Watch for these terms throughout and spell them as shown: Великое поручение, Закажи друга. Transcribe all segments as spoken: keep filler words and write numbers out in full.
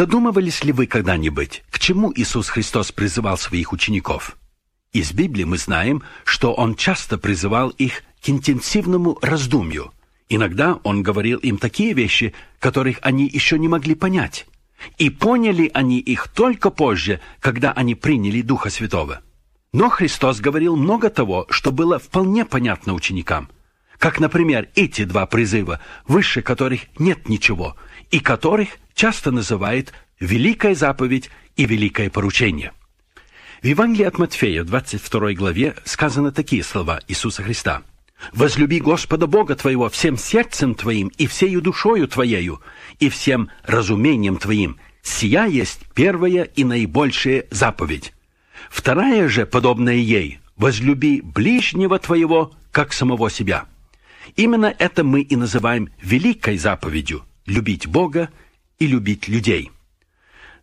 Задумывались ли вы когда-нибудь, к чему Иисус Христос призывал своих учеников? Из Библии мы знаем, что Он часто призывал их к интенсивному раздумью. Иногда Он говорил им такие вещи, которых они еще не могли понять. И поняли они их только позже, когда они приняли Духа Святого. Но Христос говорил много того, что было вполне понятно ученикам. Как, например, эти два призыва, выше которых нет ничего, и которых часто называют «Великая заповедь» и «Великое поручение». В Евангелии от Матфея, в двадцать второй главе, сказаны такие слова Иисуса Христа. «Возлюби Господа Бога твоего всем сердцем твоим и всею душою твоею и всем разумением твоим. Сия есть первая и наибольшая заповедь. Вторая же, подобная ей, возлюби ближнего твоего, как самого себя». Именно это мы и называем великой заповедью – любить Бога и любить людей.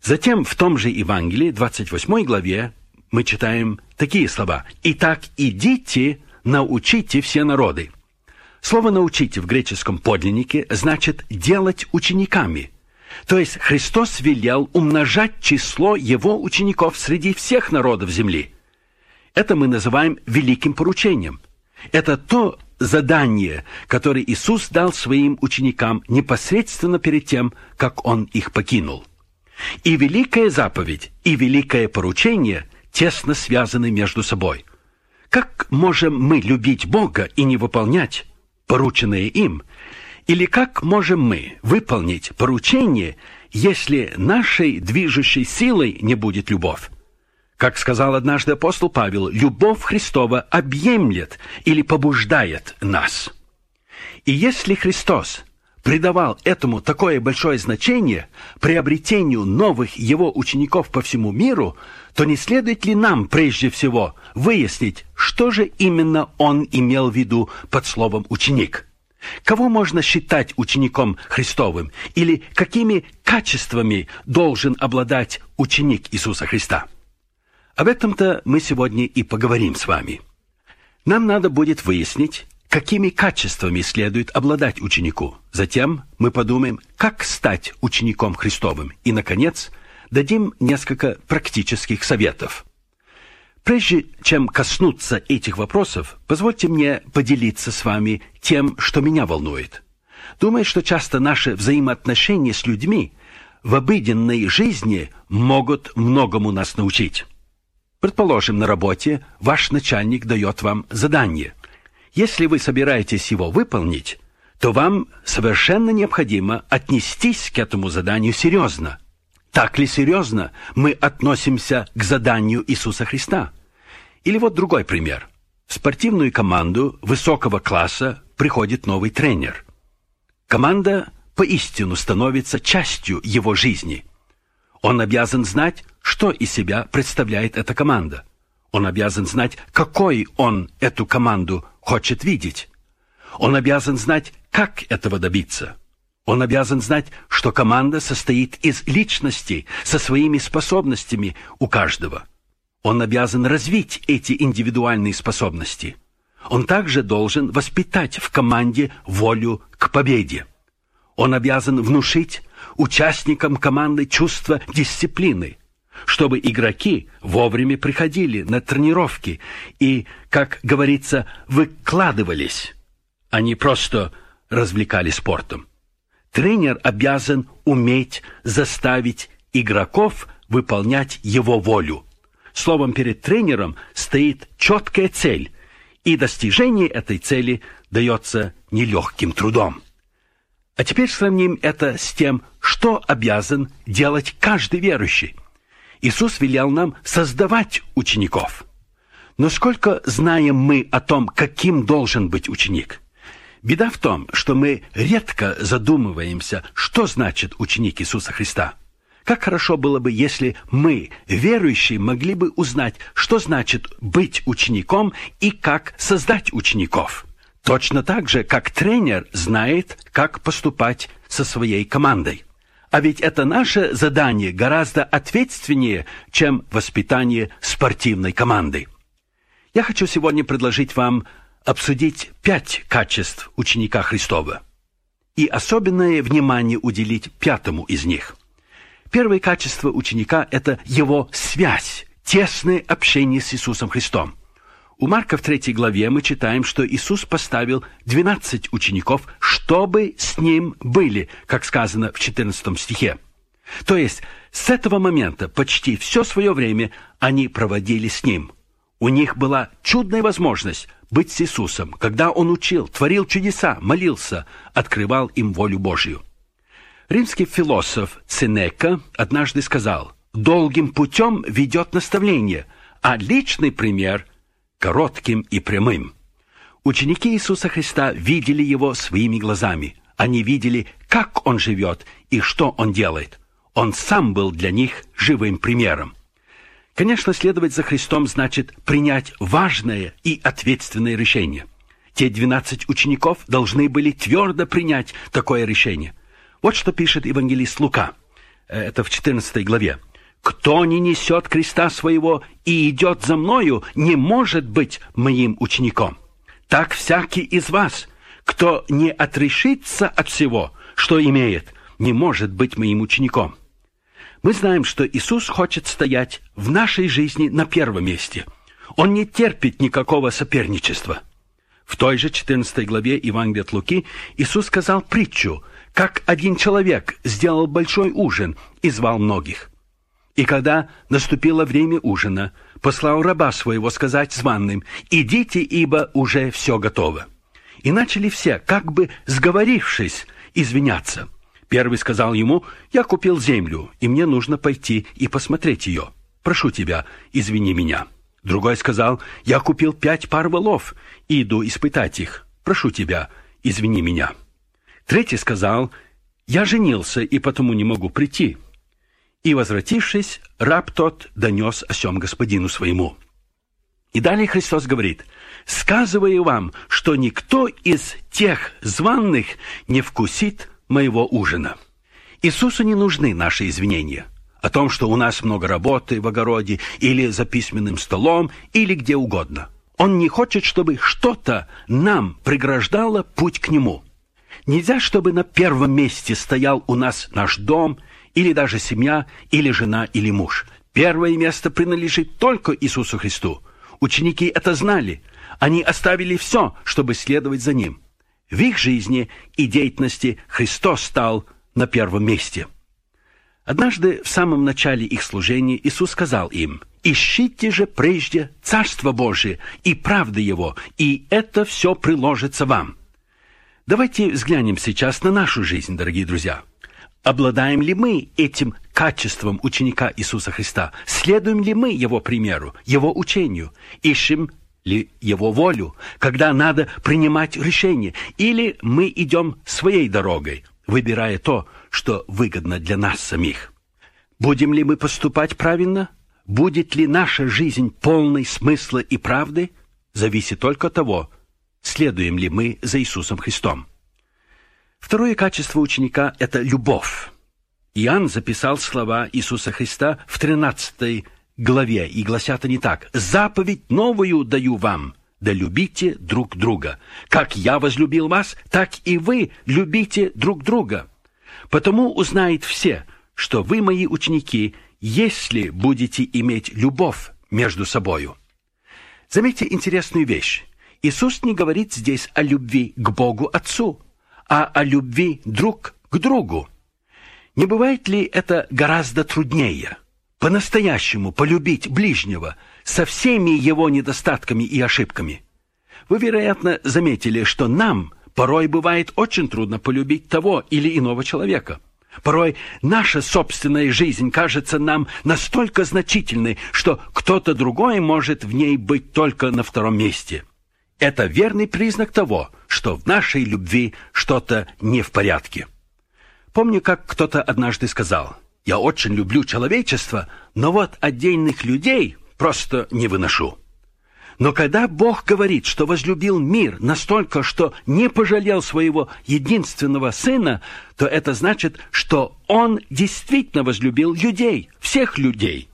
Затем в том же Евангелии, двадцать восьмой главе, мы читаем такие слова. «Итак, идите, научите все народы». Слово «научите» в греческом подлиннике значит «делать учениками». То есть Христос велел умножать число Его учеников среди всех народов земли. Это мы называем «великим поручением». Это то задание, которое Иисус дал своим ученикам непосредственно перед тем, как Он их покинул. И великая заповедь, и великое поручение тесно связаны между собой. Как можем мы любить Бога и не выполнять порученное им? Или как можем мы выполнить поручение, если нашей движущей силой не будет любовь? Как сказал однажды апостол Павел, любовь Христова объемлет или побуждает нас. И если Христос придавал этому такое большое значение, приобретению новых Его учеников по всему миру, то не следует ли нам прежде всего выяснить, что же именно Он имел в виду под словом «ученик»? Кого можно считать учеником Христовым или какими качествами должен обладать ученик Иисуса Христа? Об этом-то мы сегодня и поговорим с вами. Нам надо будет выяснить, какими качествами следует обладать ученику. Затем мы подумаем, как стать учеником Христовым. И, наконец, дадим несколько практических советов. Прежде чем коснуться этих вопросов, позвольте мне поделиться с вами тем, что меня волнует. Думаю, что часто наши взаимоотношения с людьми в обыденной жизни могут многому нас научить. Предположим, на работе ваш начальник дает вам задание. Если вы собираетесь его выполнить, то вам совершенно необходимо отнестись к этому заданию серьезно. Так ли серьезно мы относимся к заданию Иисуса Христа? Или вот другой пример. В спортивную команду высокого класса приходит новый тренер. Команда поистину становится частью его жизни. Он обязан знать, что из себя представляет эта команда. Он обязан знать, какой он эту команду хочет видеть. Он обязан знать, как этого добиться. Он обязан знать, что команда состоит из личностей со своими способностями у каждого. Он обязан развить эти индивидуальные способности. Он также должен воспитать в команде волю к победе. Он обязан внушить участникам команды чувство дисциплины, чтобы игроки вовремя приходили на тренировки и, как говорится, выкладывались, а не просто развлекались спортом. Тренер обязан уметь заставить игроков выполнять его волю. Словом, перед тренером стоит четкая цель, и достижение этой цели дается нелегким трудом. А теперь сравним это с тем, что обязан делать каждый верующий. Иисус велел нам создавать учеников. Но сколько знаем мы о том, каким должен быть ученик? Беда в том, что мы редко задумываемся, что значит ученик Иисуса Христа. Как хорошо было бы, если мы, верующие, могли бы узнать, что значит быть учеником и как создать учеников. Точно так же, как тренер знает, как поступать со своей командой. А ведь это наше задание гораздо ответственнее, чем воспитание спортивной команды. Я хочу сегодня предложить вам обсудить пять качеств ученика Христова и особенное внимание уделить пятому из них. Первое качество ученика – это его связь, тесное общение с Иисусом Христом. У Марка в третьей главе мы читаем, что Иисус поставил двенадцать учеников, чтобы с Ним были, как сказано в четырнадцатом стихе. То есть с этого момента почти все свое время они проводили с Ним. У них была чудная возможность быть с Иисусом, когда Он учил, творил чудеса, молился, открывал им волю Божью. Римский философ Сенека однажды сказал: «Долгим путем ведет наставление, а личный пример – коротким и прямым». Ученики Иисуса Христа видели Его своими глазами. Они видели, как Он живет и что Он делает. Он сам был для них живым примером. Конечно, следовать за Христом значит принять важное и ответственное решение. Те двенадцать учеников должны были твердо принять такое решение. Вот что пишет евангелист Лука. Это в четырнадцатой главе. «Кто не несет креста своего и идет за мною, не может быть моим учеником. Так всякий из вас, кто не отрешится от всего, что имеет, не может быть моим учеником». Мы знаем, что Иисус хочет стоять в нашей жизни на первом месте. Он не терпит никакого соперничества. В той же четырнадцатой главе Евангелия от Луки Иисус сказал притчу, как один человек сделал большой ужин и звал многих. И когда наступило время ужина, послал раба своего сказать званым: «Идите, ибо уже все готово». И начали все, как бы сговорившись, извиняться. Первый сказал ему: «Я купил землю, и мне нужно пойти и посмотреть ее. Прошу тебя, извини меня». Другой сказал: «Я купил пять пар волов, и иду испытать их. Прошу тебя, извини меня». Третий сказал: «Я женился, и потому не могу прийти». И, возвратившись, раб тот донес о сем господину своему. И далее Христос говорит: «Сказываю вам, что никто из тех званых не вкусит моего ужина». Иисусу не нужны наши извинения о том, что у нас много работы в огороде или за письменным столом, или где угодно. Он не хочет, чтобы что-то нам преграждало путь к Нему. Нельзя, чтобы на первом месте стоял у нас наш дом, или даже семья, или жена, или муж. Первое место принадлежит только Иисусу Христу. Ученики это знали. Они оставили все, чтобы следовать за Ним. В их жизни и деятельности Христос стал на первом месте. Однажды в самом начале их служения Иисус сказал им: «Ищите же прежде Царство Божие и правды Его, и это все приложится вам». Давайте взглянем сейчас на нашу жизнь, дорогие друзья. Обладаем ли мы этим качеством ученика Иисуса Христа? Следуем ли мы Его примеру, Его учению? Ищем ли Его волю, когда надо принимать решение? Или мы идем своей дорогой, выбирая то, что выгодно для нас самих? Будем ли мы поступать правильно? Будет ли наша жизнь полной смысла и правды? Зависит только от того, следуем ли мы за Иисусом Христом. Второе качество ученика – это любовь. Иоанн записал слова Иисуса Христа в тринадцатой главе, и гласят они так: «Заповедь новую даю вам, да любите друг друга. Как я возлюбил вас, так и вы любите друг друга. Потому узнают все, что вы мои ученики, если будете иметь любовь между собою». Заметьте интересную вещь. Иисус не говорит здесь о любви к Богу Отцу, а о любви друг к другу. Не бывает ли это гораздо труднее? По-настоящему полюбить ближнего со всеми его недостатками и ошибками. Вы, вероятно, заметили, что нам порой бывает очень трудно полюбить того или иного человека. Порой наша собственная жизнь кажется нам настолько значительной, что кто-то другой может в ней быть только на втором месте. Это верный признак того, что в нашей любви что-то не в порядке. Помню, как кто-то однажды сказал: «Я очень люблю человечество, но вот отдельных людей просто не выношу». Но когда Бог говорит, что возлюбил мир настолько, что не пожалел своего единственного Сына, то это значит, что Он действительно возлюбил людей, всех людей.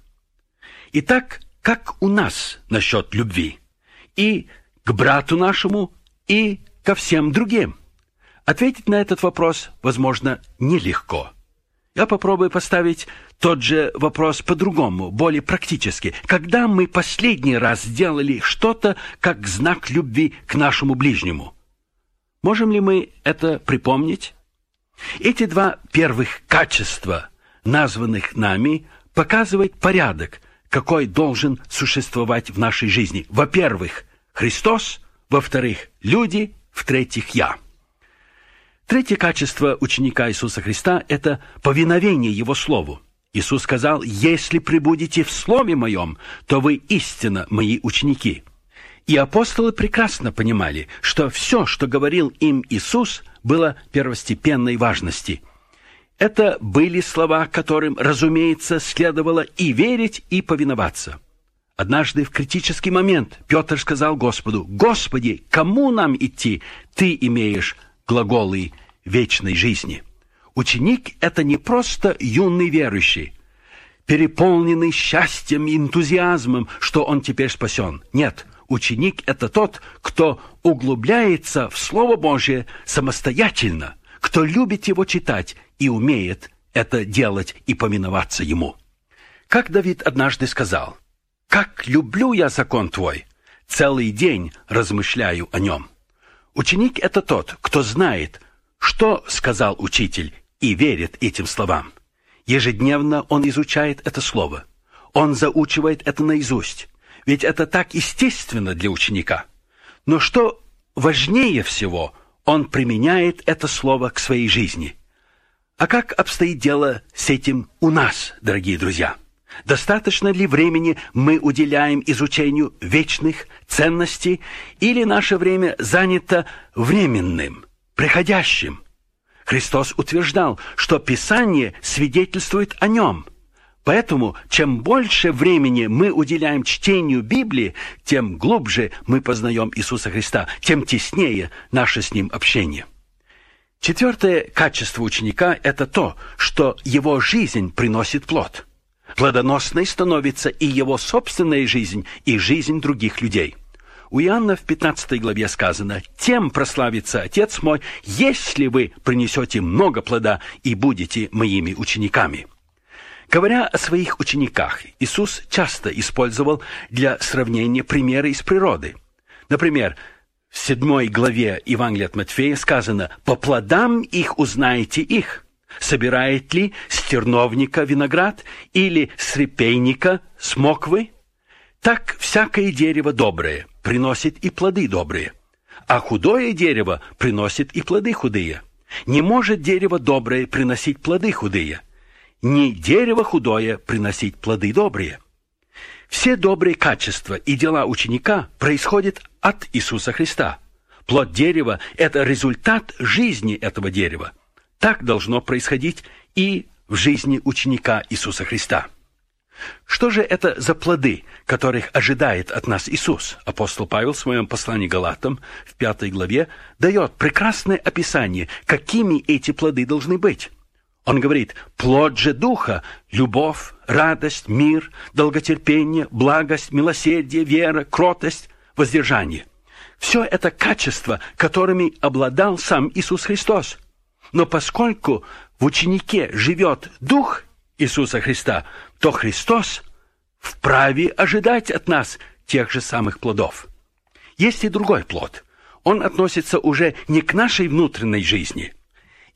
Итак, как у нас насчет любви? И к брату нашему, и ко всем другим? Ответить на этот вопрос, возможно, нелегко. Я попробую поставить тот же вопрос по-другому, более практически. Когда мы последний раз делали что-то как знак любви к нашему ближнему? Можем ли мы это припомнить? Эти два первых качества, названных нами, показывают порядок, какой должен существовать в нашей жизни. Во-первых, Христос, во-вторых, люди, в-третьих, я. Третье качество ученика Иисуса Христа – это повиновение Его Слову. Иисус сказал: «Если пребудете в Слове Моем, то вы истинно Мои ученики». И апостолы прекрасно понимали, что все, что говорил им Иисус, было первостепенной важности. Это были слова, которым, разумеется, следовало и верить, и повиноваться. Однажды в критический момент Петр сказал Господу: «Господи, кому нам идти? Ты имеешь глаголы вечной жизни». Ученик – это не просто юный верующий, переполненный счастьем и энтузиазмом, что он теперь спасен. Нет, ученик – это тот, кто углубляется в Слово Божие самостоятельно, кто любит его читать и умеет это делать и повиноваться ему. Как Давид однажды сказал: «Как люблю я закон твой, целый день размышляю о нем». Ученик – это тот, кто знает, что сказал учитель, и верит этим словам. Ежедневно он изучает это слово. Он заучивает это наизусть. Ведь это так естественно для ученика. Но что важнее всего, он применяет это слово к своей жизни. А как обстоит дело с этим у нас, дорогие друзья? Достаточно ли времени мы уделяем изучению вечных ценностей, или наше время занято временным, приходящим? Христос утверждал, что Писание свидетельствует о нем. Поэтому, чем больше времени мы уделяем чтению Библии, тем глубже мы познаем Иисуса Христа, тем теснее наше с Ним общение. Четвертое качество ученика – это то, что его жизнь приносит плод. Плодоносной становится и его собственная жизнь, и жизнь других людей. У Иоанна в пятнадцатой главе сказано: «Тем прославится Отец мой, если вы принесете много плода и будете моими учениками». Говоря о своих учениках, Иисус часто использовал для сравнения примеры из природы. Например, в седьмой главе Евангелия от Матфея сказано: «По плодам их узнаете их». Собирает ли с терновника виноград или с репейника смоквы? Так всякое дерево доброе приносит и плоды добрые, а худое дерево приносит и плоды худые. Не может дерево доброе приносить плоды худые, не дерево худое приносить плоды добрые. Все добрые качества и дела ученика происходят от Иисуса Христа. Плод дерева – это результат жизни этого дерева. Так должно происходить и в жизни ученика Иисуса Христа. Что же это за плоды, которых ожидает от нас Иисус? Апостол Павел в своем послании Галатам в пятой главе дает прекрасное описание, какими эти плоды должны быть. Он говорит: «Плод же Духа – любовь, радость, мир, долготерпение, благость, милосердие, вера, кротость, воздержание». Все это качества, которыми обладал сам Иисус Христос. Но поскольку в ученике живет Дух Иисуса Христа, то Христос вправе ожидать от нас тех же самых плодов. Есть и другой плод. Он относится уже не к нашей внутренней жизни.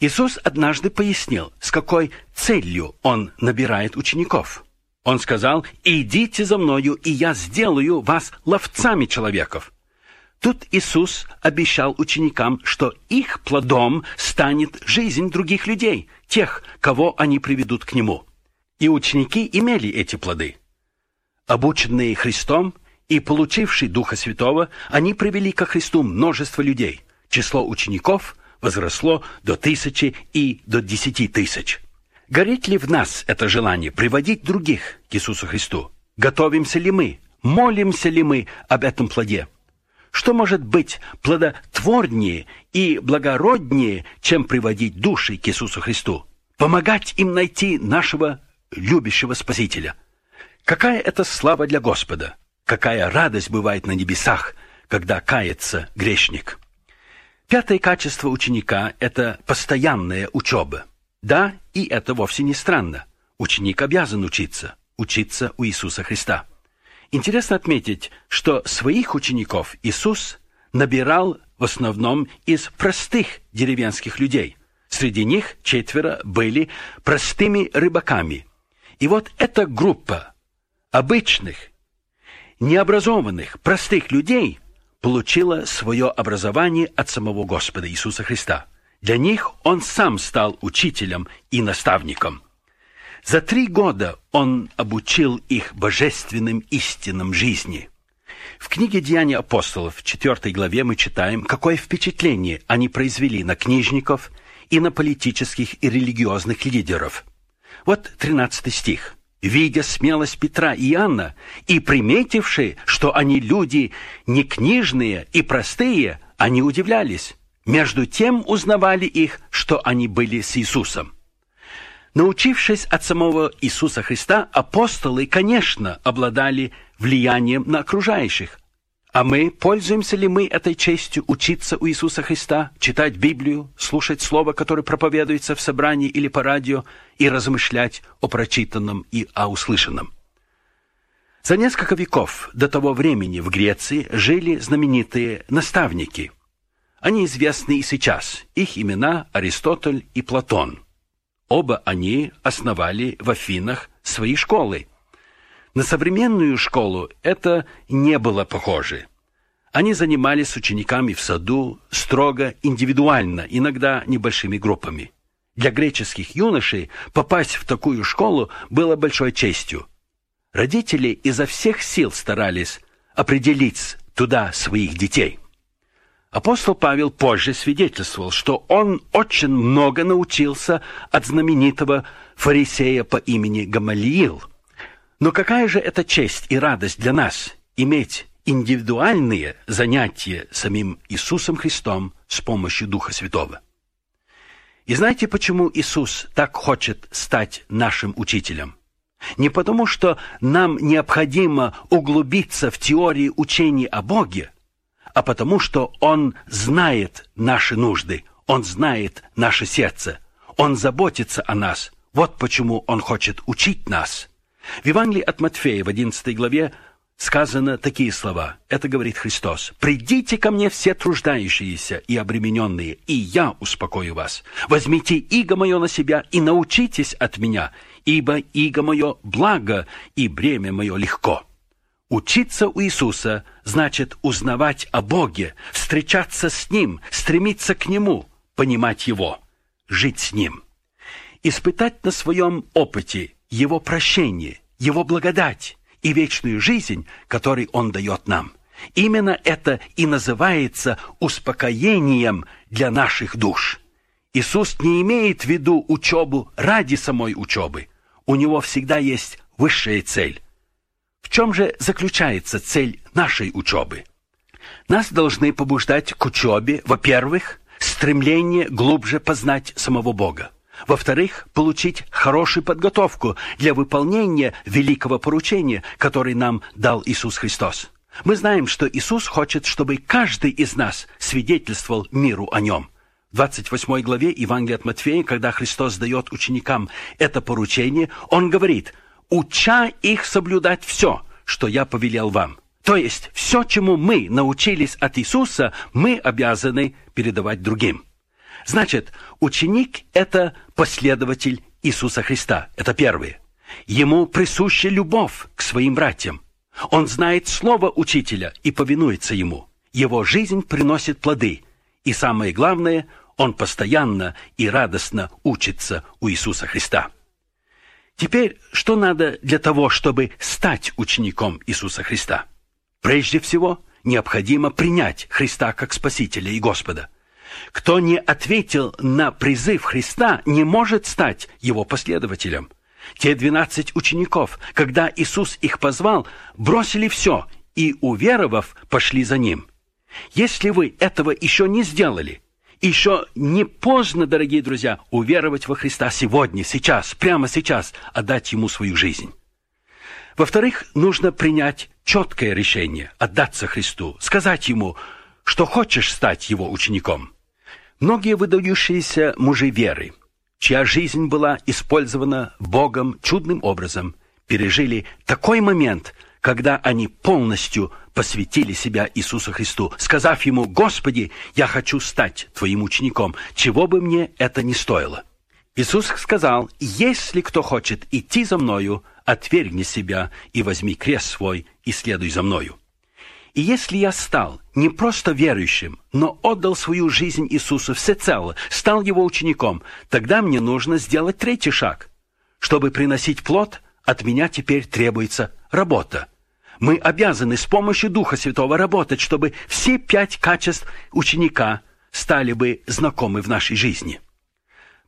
Иисус однажды пояснил, с какой целью Он набирает учеников. Он сказал: «Идите за Мною, и Я сделаю вас ловцами человеков». Тут Иисус обещал ученикам, что их плодом станет жизнь других людей, тех, кого они приведут к Нему. И ученики имели эти плоды. Обученные Христом и получившие Духа Святого, они привели ко Христу множество людей. Число учеников возросло до тысячи и до десяти тысяч. Горит ли в нас это желание приводить других к Иисусу Христу? Готовимся ли мы? Молимся ли мы об этом плоде? Что может быть плодотворнее и благороднее, чем приводить души к Иисусу Христу? Помогать им найти нашего любящего Спасителя. Какая это слава для Господа! Какая радость бывает на небесах, когда кается грешник! Пятое качество ученика – это постоянная учеба. Да, и это вовсе не странно. Ученик обязан учиться, учиться у Иисуса Христа. Интересно отметить, что своих учеников Иисус набирал в основном из простых деревенских людей. Среди них четверо были простыми рыбаками. И вот эта группа обычных, необразованных, простых людей получила свое образование от самого Господа Иисуса Христа. Для них Он сам стал учителем и наставником. За три года Он обучил их божественным истинам жизни. В книге «Деяния апостолов» в четвёртой главе мы читаем, какое впечатление они произвели на книжников и на политических и религиозных лидеров. Вот тринадцатый стих. «Видя смелость Петра и Иоанна, и приметивши, что они люди не книжные и простые, они удивлялись. Между тем узнавали их, что они были с Иисусом». Научившись от самого Иисуса Христа, апостолы, конечно, обладали влиянием на окружающих. А мы, пользуемся ли мы этой честью учиться у Иисуса Христа, читать Библию, слушать слово, которое проповедуется в собрании или по радио, и размышлять о прочитанном и о услышанном? За несколько веков до того времени в Греции жили знаменитые наставники. Они известны и сейчас. Их имена Аристотель и Платон. Оба они основали в Афинах свои школы. На современную школу это не было похоже. Они занимались с учениками в саду строго индивидуально, иногда небольшими группами. Для греческих юношей попасть в такую школу было большой честью. Родители изо всех сил старались определить туда своих детей. Апостол Павел позже свидетельствовал, что он очень много научился от знаменитого фарисея по имени Гамалиил. Но какая же это честь и радость для нас иметь индивидуальные занятия самим Иисусом Христом с помощью Духа Святого? И знаете, почему Иисус так хочет стать нашим учителем? Не потому, что нам необходимо углубиться в теории учения о Боге, а потому, что Он знает наши нужды, Он знает наше сердце, Он заботится о нас. Вот почему Он хочет учить нас. В Евангелии от Матфея в одиннадцатой главе сказано такие слова. Это говорит Христос. «Придите ко мне все труждающиеся и обремененные, и я успокою вас. Возьмите иго мое на себя и научитесь от меня, ибо иго мое благо, и бремя мое легко». Учиться у Иисуса значит узнавать о Боге, встречаться с Ним, стремиться к Нему, понимать Его, жить с Ним. Испытать на своем опыте Его прощение, Его благодать и вечную жизнь, которую Он дает нам. Именно это и называется успокоением для наших душ. Иисус не имеет в виду учебу ради самой учебы. У Него всегда есть высшая цель. В чем же заключается цель нашей учебы? Нас должны побуждать к учебе, во-первых, стремление глубже познать самого Бога. Во-вторых, получить хорошую подготовку для выполнения великого поручения, которое нам дал Иисус Христос. Мы знаем, что Иисус хочет, чтобы каждый из нас свидетельствовал миру о Нем. В двадцать восьмой главе Евангелия от Матфея, когда Христос дает ученикам это поручение, Он говорит: «Уча их соблюдать все, что я повелел вам». То есть все, чему мы научились от Иисуса, мы обязаны передавать другим. Значит, ученик – это последователь Иисуса Христа. Это первое. Ему присуща любовь к своим братьям. Он знает слово учителя и повинуется ему. Его жизнь приносит плоды. И самое главное – он постоянно и радостно учится у Иисуса Христа. Теперь, что надо для того, чтобы стать учеником Иисуса Христа? Прежде всего, необходимо принять Христа как Спасителя и Господа. Кто не ответил на призыв Христа, не может стать Его последователем. Те двенадцать учеников, когда Иисус их позвал, бросили все и, уверовав, пошли за Ним. Если вы этого еще не сделали, еще не поздно, дорогие друзья, уверовать во Христа сегодня, сейчас, прямо сейчас, отдать Ему свою жизнь. Во-вторых, нужно принять четкое решение, отдаться Христу, сказать Ему, что хочешь стать Его учеником. Многие выдающиеся мужи веры, чья жизнь была использована Богом чудным образом, пережили такой момент, когда они полностью посвятили себя Иисусу Христу, сказав Ему: «Господи, я хочу стать Твоим учеником, чего бы мне это ни стоило». Иисус сказал: «Если кто хочет идти за Мною, отвергни себя и возьми крест свой и следуй за Мною». И если я стал не просто верующим, но отдал свою жизнь Иисусу всецело, стал Его учеником, тогда мне нужно сделать третий шаг. Чтобы приносить плод, от меня теперь требуется работа. Мы обязаны с помощью Духа Святого работать, чтобы все пять качеств ученика стали бы знакомы в нашей жизни.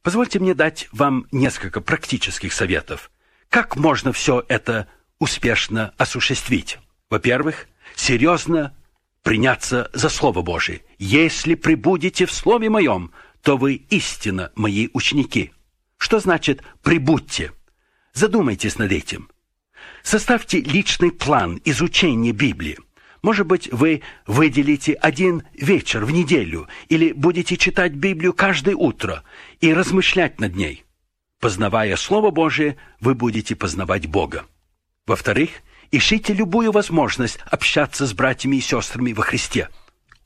Позвольте мне дать вам несколько практических советов. Как можно все это успешно осуществить? Во-первых, серьезно приняться за Слово Божие. «Если пребудете в Слове Моем, то вы истинно Мои ученики». Что значит «пребудьте»? Задумайтесь над этим. Составьте личный план изучения Библии. Может быть, вы выделите один вечер в неделю или будете читать Библию каждое утро и размышлять над ней. Познавая Слово Божие, вы будете познавать Бога. Во-вторых, ищите любую возможность общаться с братьями и сестрами во Христе.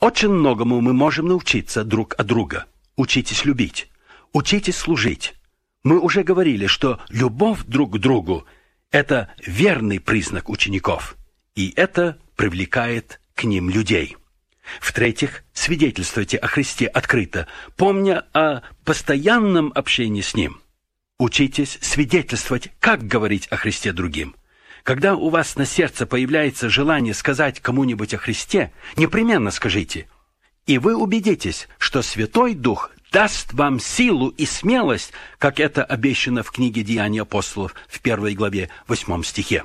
Очень многому мы можем научиться друг от друга. Учитесь любить, учитесь служить. Мы уже говорили, что любовь друг к другу – это верный признак учеников, и это привлекает к ним людей. В-третьих, свидетельствуйте о Христе открыто, помня о постоянном общении с Ним. Учитесь свидетельствовать, как говорить о Христе другим. Когда у вас на сердце появляется желание сказать кому-нибудь о Христе, непременно скажите. И вы убедитесь, что Святой Дух даст вам силу и смелость, как это обещано в книге «Деяний апостолов» в первой главе, восьмом стихе.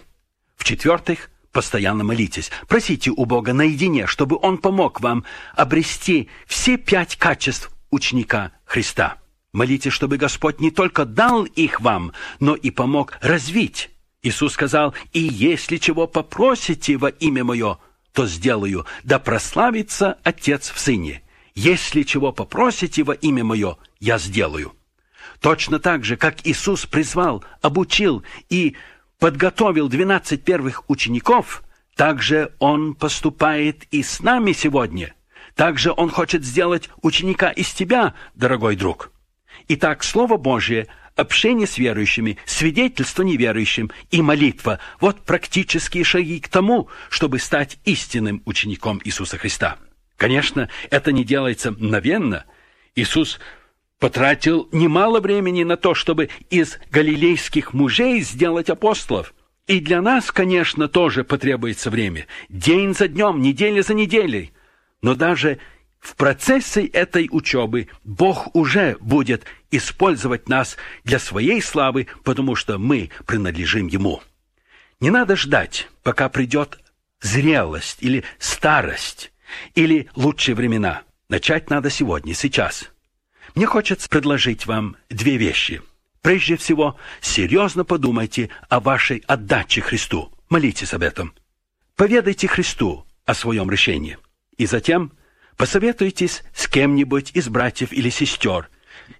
В-четвертых, постоянно молитесь. Просите у Бога наедине, чтобы Он помог вам обрести все пять качеств ученика Христа. Молитесь, чтобы Господь не только дал их вам, но и помог развить. Иисус сказал: «И если чего попросите во имя Мое, то сделаю, да прославится Отец в Сыне. Если чего попросите во имя Мое, я сделаю». Точно так же, как Иисус призвал, обучил и подготовил двенадцать первых учеников, так же Он поступает и с нами сегодня. Также Он хочет сделать ученика из тебя, дорогой друг. Итак, Слово Божие – общение с верующими, свидетельство неверующим и молитва – вот практические шаги к тому, чтобы стать истинным учеником Иисуса Христа. Конечно, это не делается мгновенно. Иисус потратил немало времени на то, чтобы из галилейских мужей сделать апостолов. И для нас, конечно, тоже потребуется время. День за днем, неделя за неделей. Но даже в процессе этой учебы Бог уже будет использовать нас для Своей славы, потому что мы принадлежим Ему. Не надо ждать, пока придет зрелость или старость, или лучшие времена. Начать надо сегодня, сейчас. Мне хочется предложить вам две вещи. Прежде всего, серьезно подумайте о вашей отдаче Христу. Молитесь об этом. Поведайте Христу о своем решении. И затем посоветуйтесь с кем-нибудь из братьев или сестер.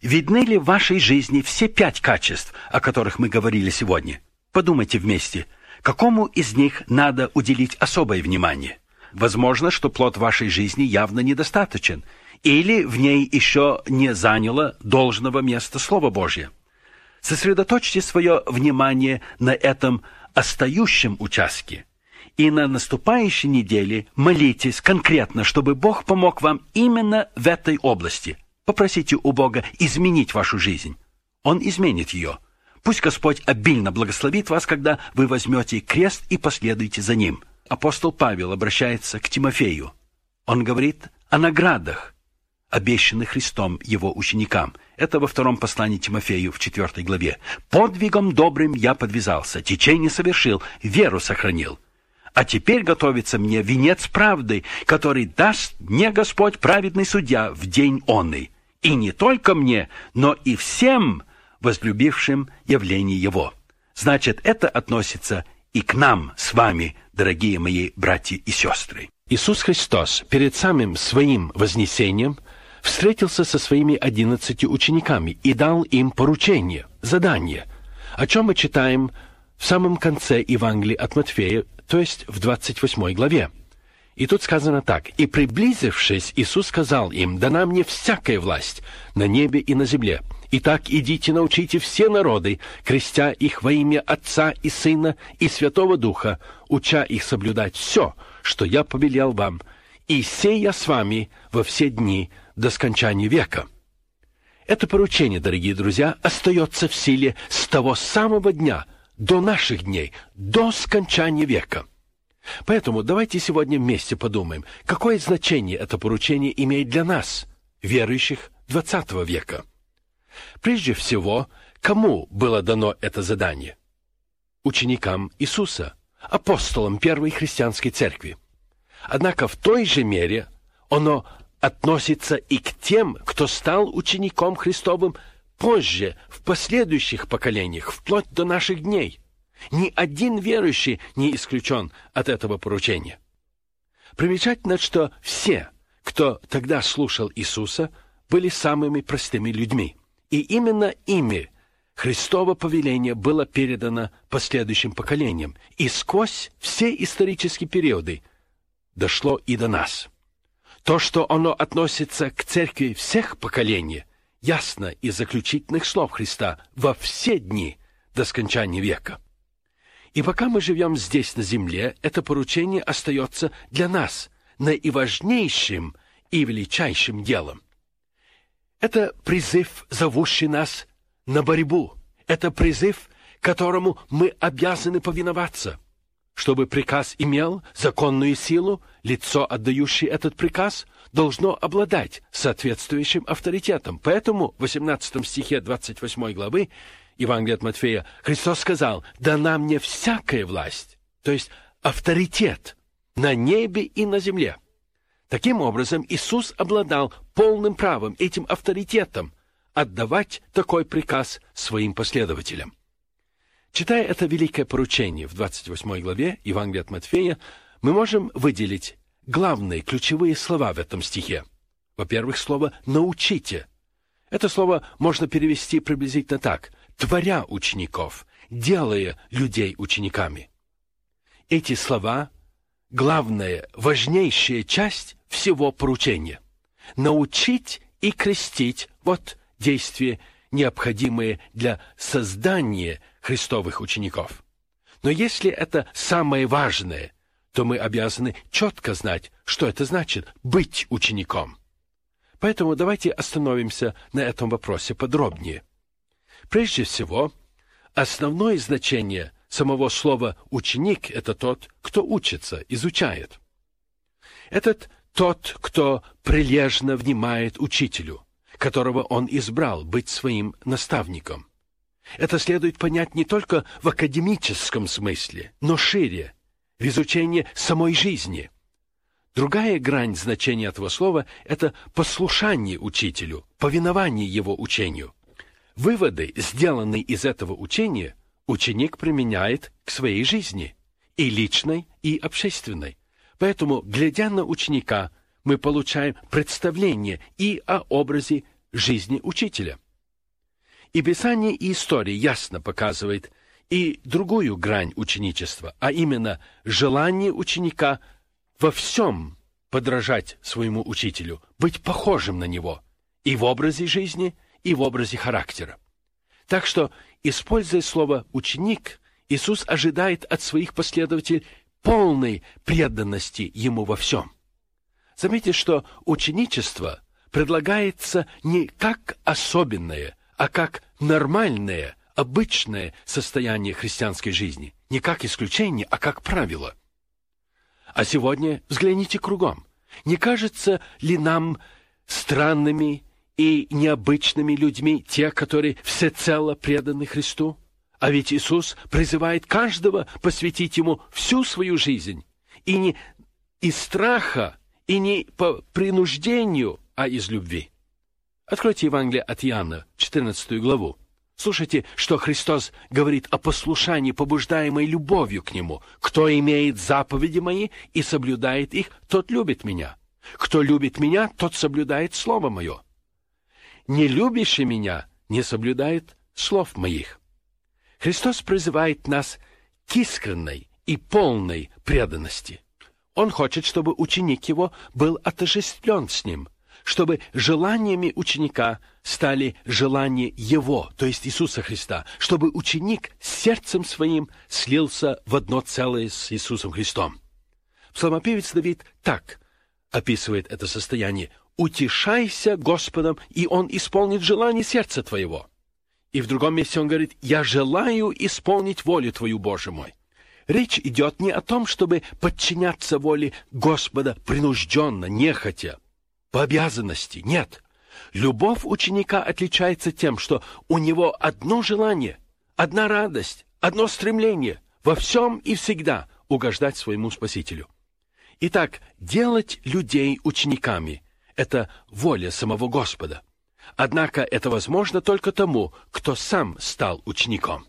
Видны ли в вашей жизни все пять качеств, о которых мы говорили сегодня? Подумайте вместе, какому из них надо уделить особое внимание. Возможно, что плод вашей жизни явно недостаточен, или в ней еще не заняло должного места Слово Божье. Сосредоточьте свое внимание на этом остающем участке. И на наступающей неделе молитесь конкретно, чтобы Бог помог вам именно в этой области. Попросите у Бога изменить вашу жизнь. Он изменит ее. Пусть Господь обильно благословит вас, когда вы возьмете крест и последуете за Ним. Апостол Павел обращается к Тимофею. Он говорит о наградах, обещанных Христом его ученикам. Это во втором послании Тимофею в четвертой главе. «Подвигом добрым я подвязался, течение совершил, веру сохранил. А теперь готовится мне венец правды, который даст мне Господь праведный судья в день онный, и не только мне, но и всем возлюбившим явление Его». Значит, это относится и к нам с вами, дорогие мои братья и сестры. Иисус Христос перед самым Своим вознесением встретился со своими одиннадцатью учениками и дал им поручение, задание, о чем мы читаем в самом конце Евангелия от Матфея, то есть в двадцать восьмой главе. И тут сказано так: «И приблизившись, Иисус сказал им: дана мне всякая власть на небе и на земле. Итак, идите, научите все народы, крестя их во имя Отца и Сына и Святого Духа, уча их соблюдать все, что я повелел вам, и сей я с вами во все дни до скончания века». Это поручение, дорогие друзья, остается в силе с того самого дня до наших дней, до скончания века. Поэтому давайте сегодня вместе подумаем, какое значение это поручение имеет для нас, верующих двадцатого века. Прежде всего, кому было дано это задание? Ученикам Иисуса, апостолам первой христианской церкви. Однако в той же мере оно относится и к тем, кто стал учеником Христовым позже, в последующих поколениях, вплоть до наших дней. Ни один верующий не исключен от этого поручения. Примечательно, что все, кто тогда слушал Иисуса, были самыми простыми людьми. И именно ими Христово повеление было передано последующим поколениям, и сквозь все исторические периоды дошло и до нас. То, что оно относится к церкви всех поколений, ясно из заключительных слов Христа: «во все дни до скончания века». И пока мы живем здесь, на земле, это поручение остается для нас наиважнейшим и величайшим делом. Это призыв, зовущий нас на борьбу. Это призыв, которому мы обязаны повиноваться. Чтобы приказ имел законную силу, лицо, отдающее этот приказ, должно обладать соответствующим авторитетом. Поэтому в восемнадцатом стихе двадцать восьмой главы Евангелия от Матфея Христос сказал: «Дана мне всякая власть», то есть авторитет на небе и на земле. Таким образом, Иисус обладал полным правом, этим авторитетом, отдавать такой приказ своим последователям. Читая это великое поручение в двадцать восьмой главе Евангелия от Матфея, мы можем выделить главные ключевые слова в этом стихе. Во-первых, слово «научите». Это слово можно перевести приблизительно так: «творя учеников, делая людей учениками». Эти слова – главная, важнейшая часть всего поручения. Научить и крестить – вот действия, необходимые для создания Христовых учеников. Но если это самое важное, то мы обязаны четко знать, что это значит – быть учеником. Поэтому давайте остановимся на этом вопросе подробнее. Прежде всего, основное значение самого слова «ученик» – это тот, кто учится, изучает. Этот тот, кто прилежно внимает учителю, которого он избрал быть своим наставником. Это следует понять не только в академическом смысле, но шире, в изучении самой жизни. Другая грань значения этого слова – это послушание учителю, повинование его учению. Выводы, сделанные из этого учения, ученик применяет к своей жизни, и личной, и общественной. Поэтому, глядя на ученика, мы получаем представление и о образе жизни учителя. И Писание, и история ясно показывают и другую грань ученичества, а именно желание ученика во всем подражать своему учителю, быть похожим на него и в образе жизни, и в образе характера. Так что, используя слово «ученик», Иисус ожидает от своих последователей полной преданности Ему во всем. Заметьте, что ученичество предлагается не как особенное, а как нормальное, обычное состояние христианской жизни. Не как исключение, а как правило. А сегодня взгляните кругом. Не кажется ли нам странными и необычными людьми те, которые всецело преданы Христу? А ведь Иисус призывает каждого посвятить Ему всю свою жизнь. И не из страха, и не по принуждению, а из любви. Откройте Евангелие от Иоанна, четырнадцатую главу. Слушайте, что Христос говорит о послушании, побуждаемой любовью к Нему. «Кто имеет заповеди Мои и соблюдает их, тот любит Меня. Кто любит меня, тот соблюдает слово мое. Не любящий меня не соблюдает слов моих». Христос призывает нас к искренней и полной преданности. Он хочет, чтобы ученик его был отождествлен с ним, чтобы желаниями ученика стали желания его, то есть Иисуса Христа, чтобы ученик сердцем своим слился в одно целое с Иисусом Христом. Псалмопевец Давид так описывает это состояние: «Утешайся Господом, и Он исполнит желание сердца твоего». И в другом месте он говорит: «Я желаю исполнить волю твою, Боже мой». Речь идет не о том, чтобы подчиняться воле Господа принужденно, нехотя, по обязанности. Нет. Любовь ученика отличается тем, что у него одно желание, одна радость, одно стремление во всем и всегда угождать своему Спасителю. Итак, делать людей учениками – это воля самого Господа. Однако это возможно только тому, кто сам стал учеником.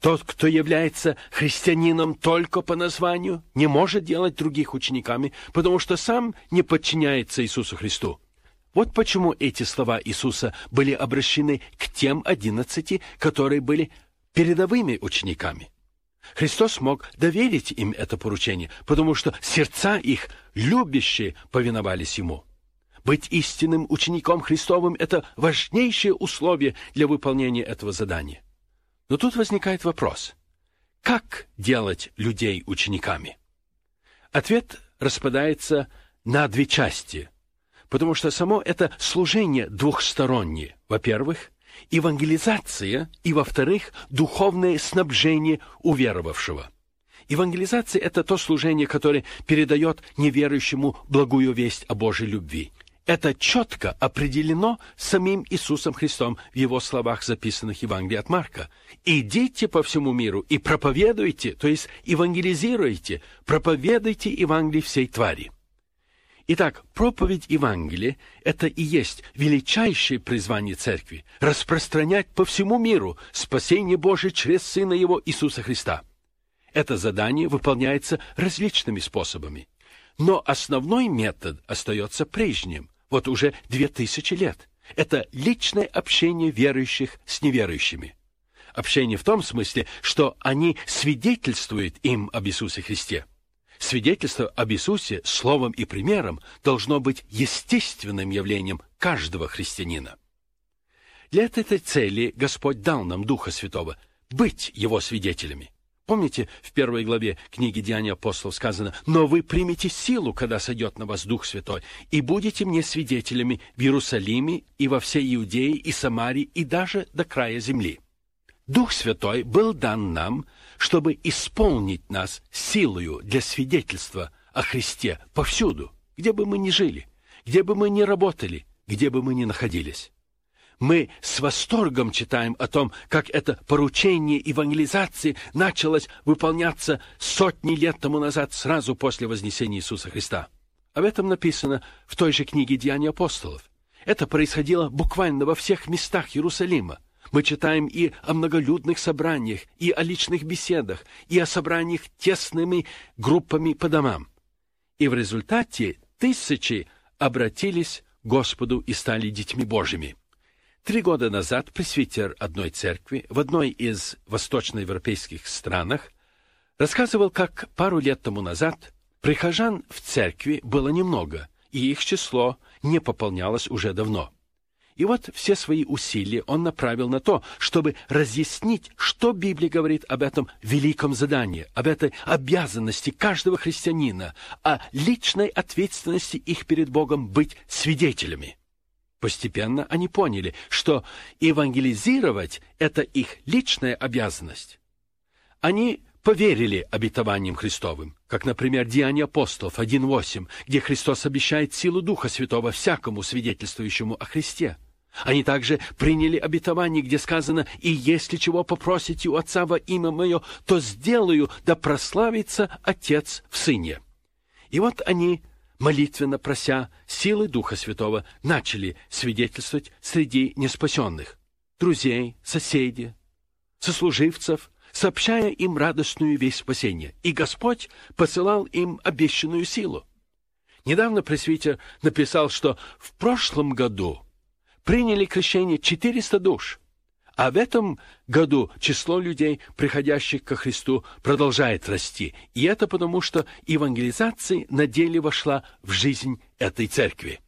Тот, кто является христианином только по названию, не может делать других учениками, потому что сам не подчиняется Иисусу Христу. Вот почему эти слова Иисуса были обращены к тем одиннадцати, которые были передовыми учениками. Христос мог доверить им это поручение, потому что сердца их любящие повиновались Ему. Быть истинным учеником Христовым – это важнейшее условие для выполнения этого задания. Но тут возникает вопрос: как делать людей учениками? Ответ распадается на две части, потому что само это служение двухстороннее. Во-первых, евангелизация, и, во-вторых, духовное снабжение уверовавшего. Евангелизация – это то служение, которое передает неверующему благую весть о Божьей любви. Это четко определено самим Иисусом Христом в Его словах, записанных в Евангелии от Марка. «Идите по всему миру и проповедуйте», то есть евангелизируйте, проповедуйте Евангелие всей твари. Итак, проповедь Евангелия – это и есть величайшее призвание Церкви – распространять по всему миру спасение Божие через Сына Его Иисуса Христа. Это задание выполняется различными способами. Но основной метод остается прежним, вот уже две тысячи лет. Это личное общение верующих с неверующими. Общение в том смысле, что они свидетельствуют им об Иисусе Христе. Свидетельство об Иисусе словом и примером должно быть естественным явлением каждого христианина. Для этой цели Господь дал нам Духа Святого – быть Его свидетелями. Помните, в первой главе книги «Деяний апостолов» сказано: «Но вы примете силу, когда сойдет на вас Дух Святой, и будете мне свидетелями в Иерусалиме и во всей Иудее и Самаре и даже до края земли». Дух Святой был дан нам, чтобы исполнить нас силою для свидетельства о Христе повсюду, где бы мы ни жили, где бы мы ни работали, где бы мы ни находились. Мы с восторгом читаем о том, как это поручение евангелизации началось выполняться сотни лет тому назад, сразу после Вознесения Иисуса Христа. Об этом написано в той же книге «Деяний апостолов». Это происходило буквально во всех местах Иерусалима. Мы читаем и о многолюдных собраниях, и о личных беседах, и о собраниях тесными группами по домам. И в результате тысячи обратились к Господу и стали детьми Божьими. Три года назад пресвитер одной церкви в одной из восточноевропейских странах рассказывал, как пару лет тому назад прихожан в церкви было немного, и их число не пополнялось уже давно. И вот все свои усилия он направил на то, чтобы разъяснить, что Библия говорит об этом великом задании, об этой обязанности каждого христианина, о личной ответственности их перед Богом быть свидетелями. Постепенно они поняли, что евангелизировать – это их личная обязанность. Они поверили обетованиям Христовым, как, например, Деяния апостолов один восемь, где Христос обещает силу Духа Святого всякому свидетельствующему о Христе. Они также приняли обетование, где сказано: «И если чего попросите у Отца во имя Мое, то сделаю, да прославится Отец в Сыне». И вот они, молитвенно прося силы Духа Святого, начали свидетельствовать среди неспасенных, друзей, соседей, сослуживцев, сообщая им радостную весть спасения. И Господь посылал им обещанную силу. Недавно пресвитер написал, что в прошлом году приняли крещение четыреста душ, а в этом году число людей, приходящих ко Христу, продолжает расти. И это потому, что евангелизация на деле вошла в жизнь этой церкви.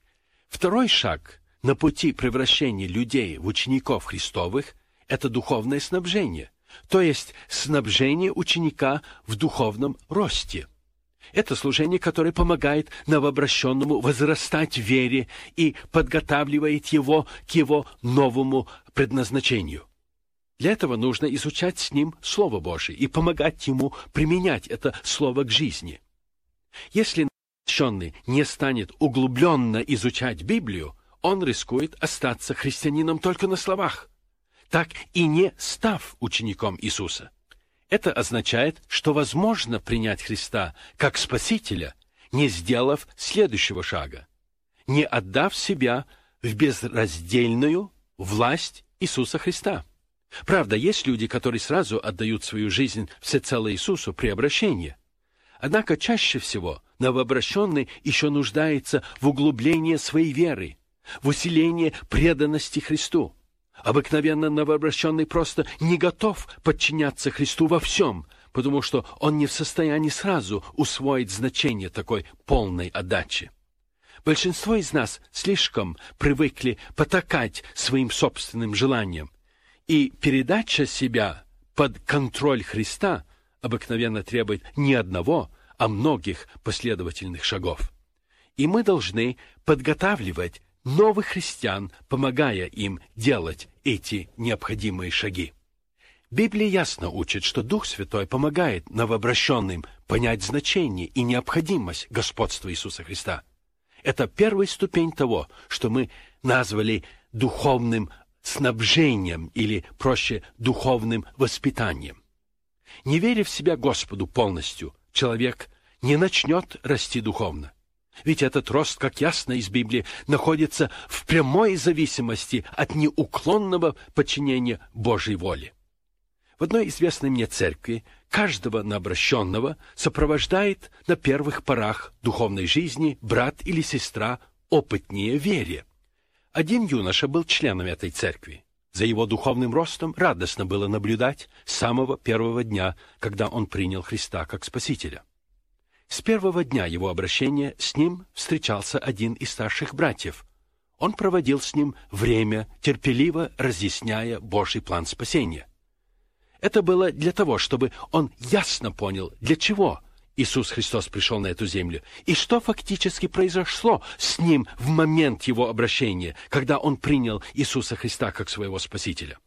Второй шаг на пути превращения людей в учеников Христовых – это духовное снабжение, то есть снабжение ученика в духовном росте. Это служение, которое помогает новообращенному возрастать в вере и подготавливает его к его новому предназначению. Для этого нужно изучать с ним Слово Божие и помогать ему применять это Слово к жизни. Если новообращенный не станет углубленно изучать Библию, он рискует остаться христианином только на словах, так и не став учеником Иисуса. Это означает, что возможно принять Христа как Спасителя, не сделав следующего шага, не отдав себя в безраздельную власть Иисуса Христа. Правда, есть люди, которые сразу отдают свою жизнь всецело Иисусу при обращении. Однако чаще всего новообращенный еще нуждается в углублении своей веры, в усилении преданности Христу. Обыкновенно новообращенный просто не готов подчиняться Христу во всем, потому что он не в состоянии сразу усвоить значение такой полной отдачи. Большинство из нас слишком привыкли потакать своим собственным желаниям, и передача себя под контроль Христа обыкновенно требует не одного, а многих последовательных шагов. И мы должны подготавливать новых христиан, помогая им делать эти необходимые шаги. Библия ясно учит, что Дух Святой помогает новообращенным понять значение и необходимость господства Иисуса Христа. Это первая ступень того, что мы назвали духовным снабжением или, проще, духовным воспитанием. Не веря в себя Господу полностью, человек не начнет расти духовно. Ведь этот рост, как ясно из Библии, находится в прямой зависимости от неуклонного подчинения Божьей воле. В одной известной мне церкви каждого новообращенного сопровождает на первых порах духовной жизни брат или сестра опытнее в вере. Один юноша был членом этой церкви. За его духовным ростом радостно было наблюдать с самого первого дня, когда он принял Христа как Спасителя. С первого дня его обращения с ним встречался один из старших братьев. Он проводил с ним время, терпеливо разъясняя Божий план спасения. Это было для того, чтобы он ясно понял, для чего Иисус Христос пришел на эту землю и что фактически произошло с ним в момент его обращения, когда он принял Иисуса Христа как своего Спасителя.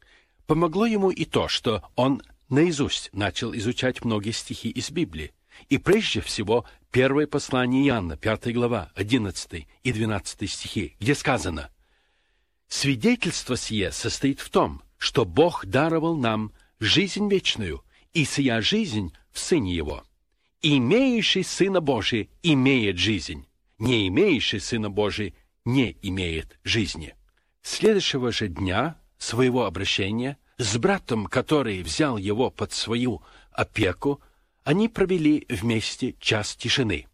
Помогло ему и то, что он наизусть начал изучать многие стихи из Библии. И прежде всего, первое послание Иоанна, пятая глава, одиннадцатый и двенадцатый стихи, где сказано: «Свидетельство сие состоит в том, что Бог даровал нам жизнь вечную, и сия жизнь в Сыне Его. Имеющий Сына Божия имеет жизнь, не имеющий Сына Божия не имеет жизни». Следующего же дня своего обращения с братом, который взял его под свою опеку, они провели вместе час тишины.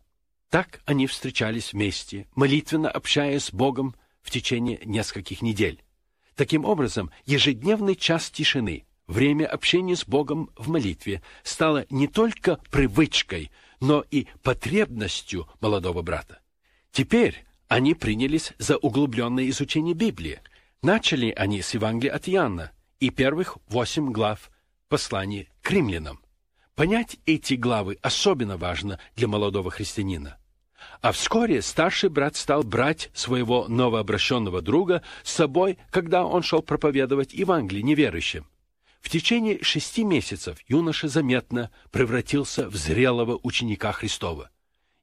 Так они встречались вместе, молитвенно общаясь с Богом в течение нескольких недель. Таким образом, ежедневный час тишины, время общения с Богом в молитве, стало не только привычкой, но и потребностью молодого брата. Теперь они принялись за углубленное изучение Библии. Начали они с Евангелия от Иоанна и первых восемь глав послания к римлянам. Понять эти главы особенно важно для молодого христианина. А вскоре старший брат стал брать своего новообращенного друга с собой, когда он шел проповедовать Евангелие неверующим. В течение шести месяцев юноша заметно превратился в зрелого ученика Христова.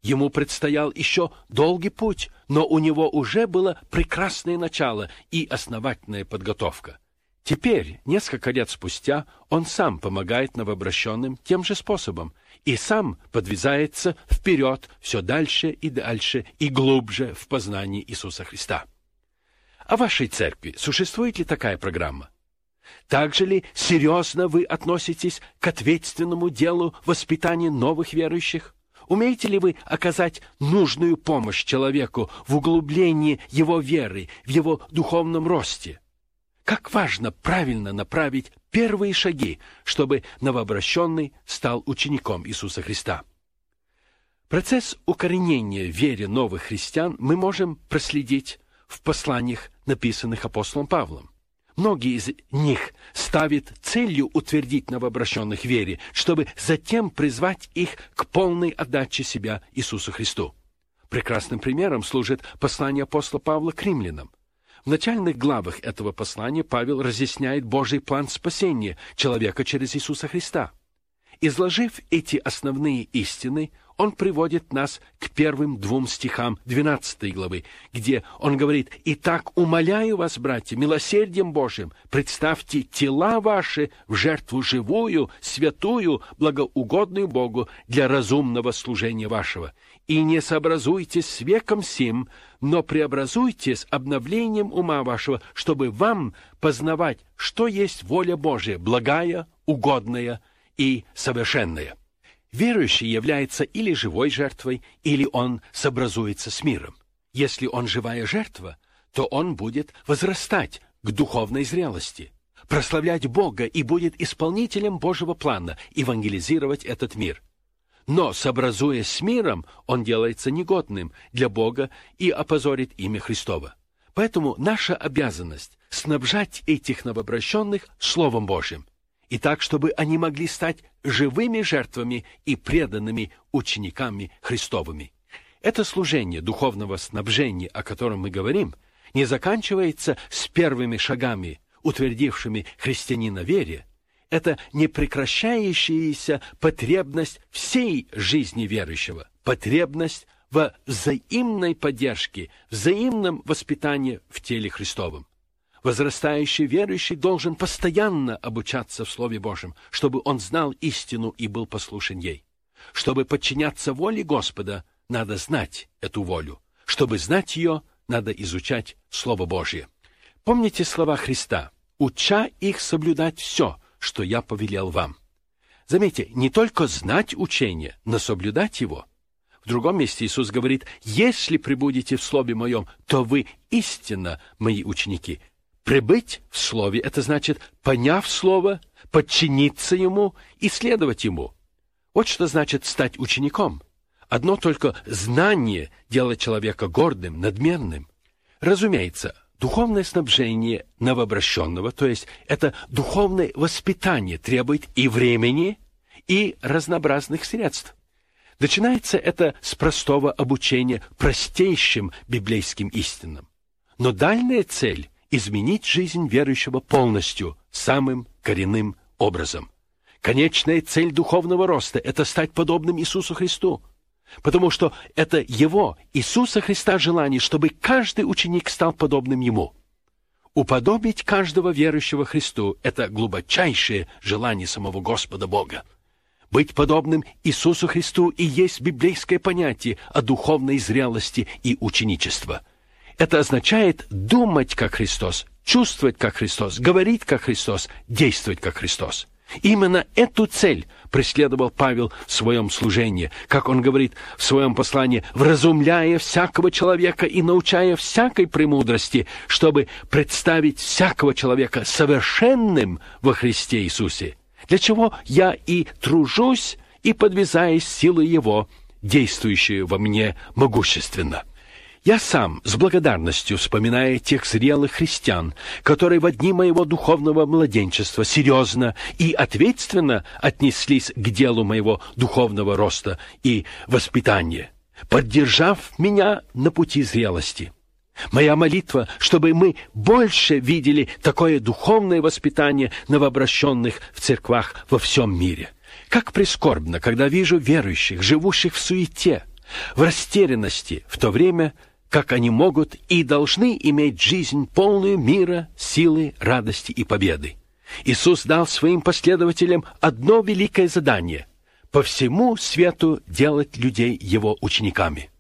Ему предстоял еще долгий путь, но у него уже было прекрасное начало и основательная подготовка. Теперь, несколько лет спустя, он сам помогает новообращенным тем же способом и сам подвизается вперед все дальше и дальше и глубже в познании Иисуса Христа. А в вашей церкви существует ли такая программа? Также ли серьезно вы относитесь к ответственному делу воспитания новых верующих? Умеете ли вы оказать нужную помощь человеку в углублении его веры, в его духовном росте? Как важно правильно направить первые шаги, чтобы новообращенный стал учеником Иисуса Христа. Процесс укоренения веры новых христиан мы можем проследить в посланиях, написанных апостолом Павлом. Многие из них ставят целью утвердить новообращенных в вере, чтобы затем призвать их к полной отдаче себя Иисусу Христу. Прекрасным примером служит послание апостола Павла к римлянам. В начальных главах этого послания Павел разъясняет Божий план спасения человека через Иисуса Христа. Изложив эти основные истины, он приводит нас к первым двум стихам двенадцатой главы, где он говорит: «Итак, умоляю вас, братья, милосердием Божьим, представьте тела ваши в жертву живую, святую, благоугодную Богу для разумного служения вашего». И не сообразуйтесь с веком сим, но преобразуйтесь обновлением ума вашего, чтобы вам познавать, что есть воля Божия, благая, угодная и совершенная. Верующий является или живой жертвой, или он сообразуется с миром. Если он живая жертва, то он будет возрастать к духовной зрелости, прославлять Бога и будет исполнителем Божьего плана евангелизировать этот мир. Но, сообразуясь с миром, он делается негодным для Бога и опозорит имя Христово. Поэтому наша обязанность – снабжать этих новообращенных Словом Божьим, и так, чтобы они могли стать живыми жертвами и преданными учениками Христовыми. Это служение духовного снабжения, о котором мы говорим, не заканчивается с первыми шагами, утвердившими христианина вере. Это непрекращающаяся потребность всей жизни верующего, потребность во взаимной поддержке, взаимном воспитании в теле Христовом. Возрастающий верующий должен постоянно обучаться в Слове Божьем, чтобы он знал истину и был послушен ей. Чтобы подчиняться воле Господа, надо знать эту волю. Чтобы знать ее, надо изучать Слово Божье. Помните слова Христа: «Уча их соблюдать все, что я повелел вам». Заметьте, не только знать учение, но соблюдать его. В другом месте Иисус говорит: «Если пребудете в Слове Моем, то вы истинно Мои ученики». Пребыть в Слове – это значит, поняв Слово, подчиниться Ему и следовать Ему. Вот что значит стать учеником. Одно только знание делает человека гордым, надменным. Разумеется, духовное снабжение новообращенного, то есть это духовное воспитание, требует и времени, и разнообразных средств. Начинается это с простого обучения простейшим библейским истинам. Но дальняя цель – изменить жизнь верующего полностью, самым коренным образом. Конечная цель духовного роста – это стать подобным Иисусу Христу. Потому что это Его, Иисуса Христа, желание, чтобы каждый ученик стал подобным Ему. Уподобить каждого верующего Христу – это глубочайшее желание самого Господа Бога. Быть подобным Иисусу Христу и есть библейское понятие о духовной зрелости и ученичестве. Это означает думать как Христос, чувствовать как Христос, говорить как Христос, действовать как Христос. Именно эту цель преследовал Павел в своем служении, как он говорит в своем послании: «Вразумляя всякого человека и научая всякой премудрости, чтобы представить всякого человека совершенным во Христе Иисусе, для чего я и тружусь, и подвизаюсь силой Его, действующей во мне могущественно». Я сам с благодарностью вспоминаю тех зрелых христиан, которые во дни моего духовного младенчества серьезно и ответственно отнеслись к делу моего духовного роста и воспитания, поддержав меня на пути зрелости. Моя молитва, чтобы мы больше видели такое духовное воспитание новообращенных в церквах во всем мире. Как прискорбно, когда вижу верующих, живущих в суете, в растерянности, в то время как они могут и должны иметь жизнь полную мира, силы, радости и победы. Иисус дал своим последователям одно великое задание – по всему свету делать людей Его учениками.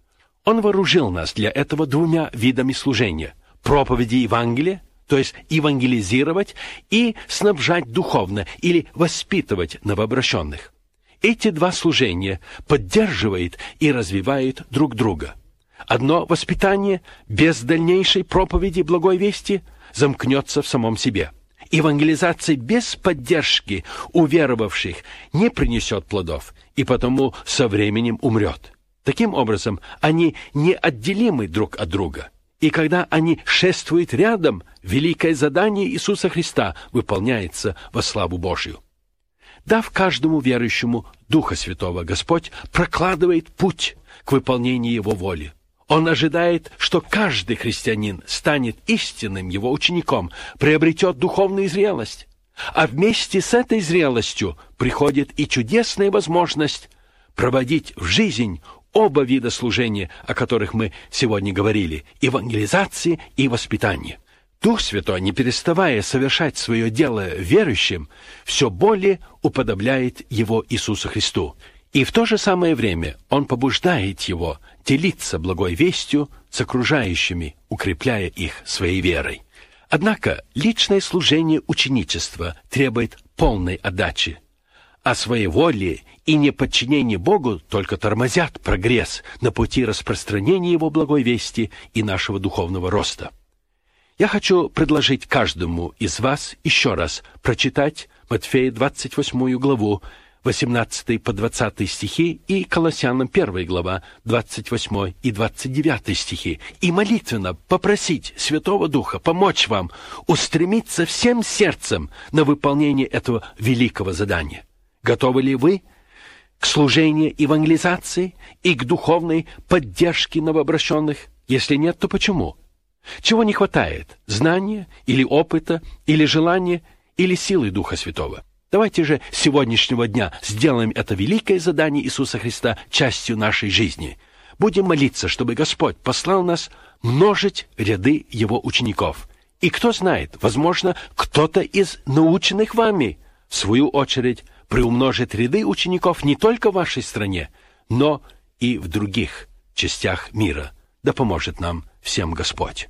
Он вооружил нас для этого двумя видами служения – проповеди Евангелия, то есть евангелизировать, и снабжать духовно или воспитывать новообращенных. Эти два служения поддерживают и развивают друг друга. Одно воспитание без дальнейшей проповеди благой вести замкнется в самом себе. Евангелизация без поддержки уверовавших не принесет плодов и потому со временем умрет. Таким образом, они неотделимы друг от друга. И когда они шествуют рядом, великое задание Иисуса Христа выполняется во славу Божью. Дав каждому верующему Духа Святого, Господь прокладывает путь к выполнению Его воли. Он ожидает, что каждый христианин станет истинным Его учеником, приобретет духовную зрелость. А вместе с этой зрелостью приходит и чудесная возможность проводить в жизнь оба вида служения, о которых мы сегодня говорили, евангелизации и воспитания. Дух Святой, не переставая совершать свое дело верующим, все более уподобляет его Иисусу Христу. И в то же самое время он побуждает его делиться благой вестью с окружающими, укрепляя их своей верой. Однако личное служение ученичества требует полной отдачи, а своеволие и неподчинение Богу только тормозят прогресс на пути распространения его благой вести и нашего духовного роста. Я хочу предложить каждому из вас еще раз прочитать Матфея двадцать восьмую главу, восемнадцатый по двадцатый стихи, и Колоссянам первая глава, двадцать восьмой и двадцать девятый стихи, и молитвенно попросить Святого Духа помочь вам устремиться всем сердцем на выполнение этого великого задания. Готовы ли вы к служению евангелизации и к духовной поддержке новообращенных? Если нет, то почему? Чего не хватает? Знания или опыта, или желания, или силы Духа Святого? Давайте же с сегодняшнего дня сделаем это великое задание Иисуса Христа частью нашей жизни. Будем молиться, чтобы Господь послал нас множить ряды Его учеников. И кто знает, возможно, кто-то из наученных вами, в свою очередь, приумножит ряды учеников не только в вашей стране, но и в других частях мира. Да поможет нам всем Господь.